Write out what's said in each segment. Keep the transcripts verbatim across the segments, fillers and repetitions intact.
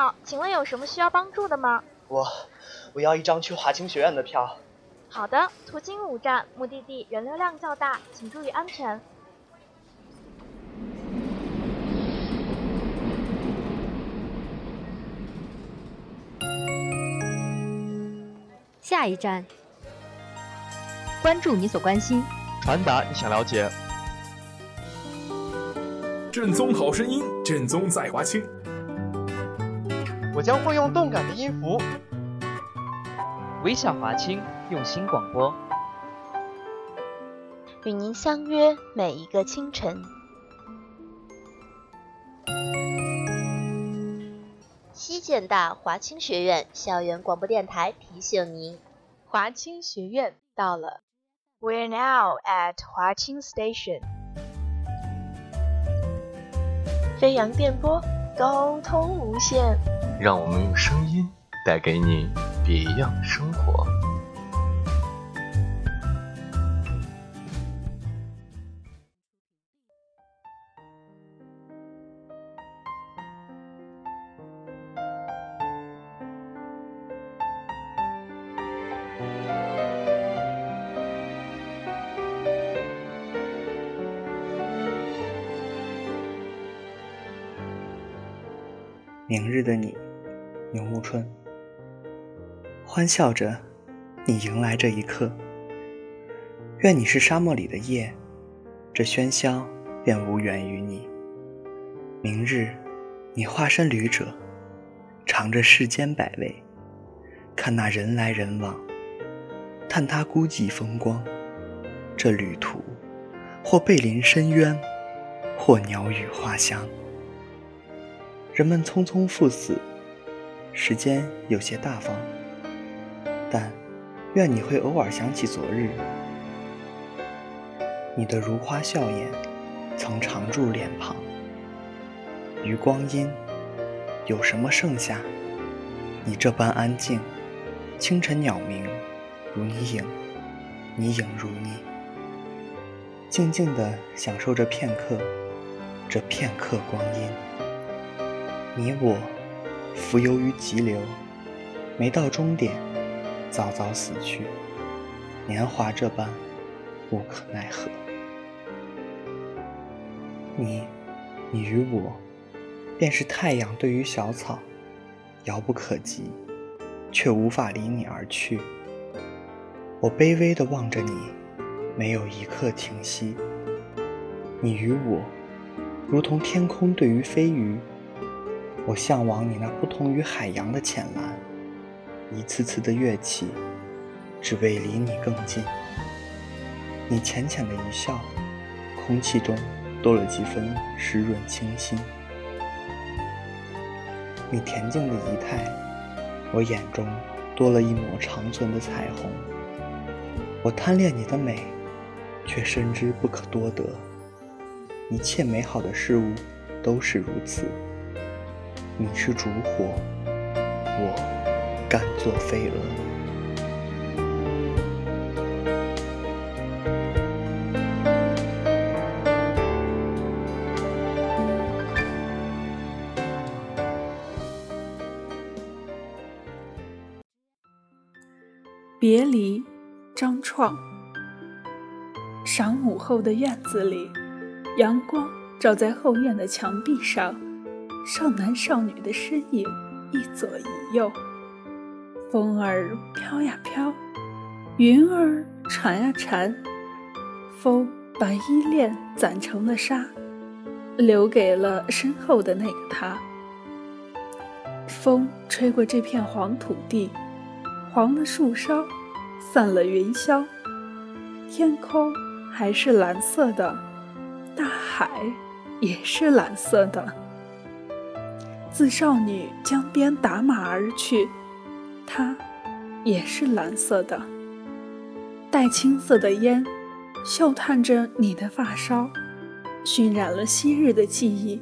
好，请问有什么需要帮助的吗？我我要一张去华清学院的票。好的，途经五站，目的地人流量较大，请注意安全。下一站，关注你所关心，传达你想了解。正宗好声音，正宗在华清。我将会用动感的音符，微笑华清，用心广播，与您相约每一个清晨。西建大华清学院校园广播电台提醒您，华清学院到了。We're now at 华清 Station。飞扬电波，沟通无限。让我们用声音带给你别样生活。明日的你，牛木春，欢笑着你迎来这一刻。愿你是沙漠里的夜，这喧嚣便无缘于你。明日你化身旅者，尝着世间百味，看那人来人往，叹他孤寂风光。这旅途或背林深渊，或鸟语花香。人们匆匆赴死，时间有些大方，但愿你会偶尔想起昨日，你的如花笑颜曾常驻脸庞。余光阴有什么剩下？你这般安静，清晨鸟鸣如你影，你影如你，静静地享受着片刻，这片刻光阴。你我浮游于急流，没到终点，早早死去。年华这般无可奈何。你你与我，便是太阳对于小草，遥不可及，却无法离你而去。我卑微地望着你，没有一刻停息。你与我如同天空对于飞鱼，我向往你那不同于海洋的浅蓝，一次次的跃起，只为离你更近。你浅浅的一笑，空气中多了几分湿润清新。你恬静的仪态，我眼中多了一抹长存的彩虹。我贪恋你的美，却深知不可多得。一切美好的事物都是如此。你是烛火，我甘做飞蛾。别离，张创。晌午后的院子里，阳光照在后院的墙壁上，少男少女的身影一左一右，风儿飘呀飘，云儿缠呀缠，风把依恋攒成了沙，留给了身后的那个他。风吹过这片黄土地，黄了树梢，散了云霄，天空还是蓝色的，大海也是蓝色的。自少女江边打马而去，它也是蓝色的。带青色的烟嗅探着你的发梢，熏染了昔日的记忆。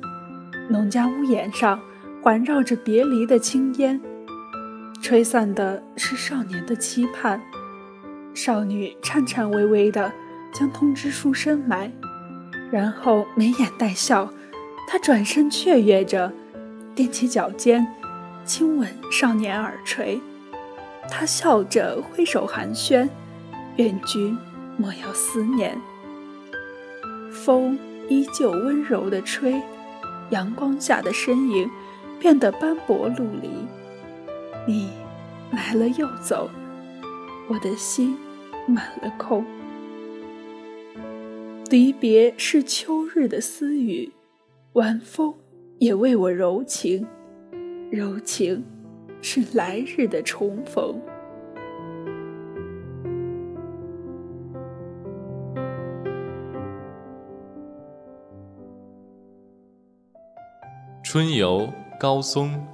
农家屋檐上环绕着别离的青烟，吹散的是少年的期盼。少女颤颤巍巍地将通知书深埋，然后眉眼带笑，她转身雀跃着，踮起脚尖，亲吻少年耳垂，他笑着挥手寒暄，愿君莫要思念。风依旧温柔地吹，阳光下的身影变得斑驳陆离。你来了又走，我的心满了空。离别是秋日的私语，晚风也为我柔情，柔情是来日的重逢。春游高松，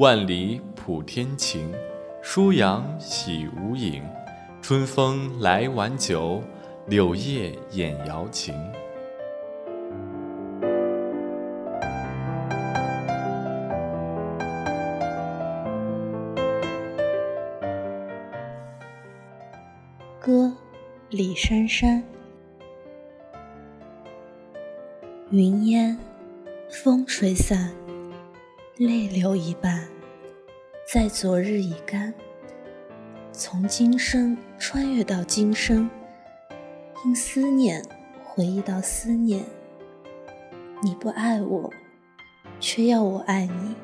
万里普天晴，舒阳喜无影。春风来晚酒，柳叶掩瑶情。歌，李珊珊。云烟，风吹散，泪流一半，在昨日已干。从今生穿越到今生，因思念回忆到思念。你不爱我，却要我爱你。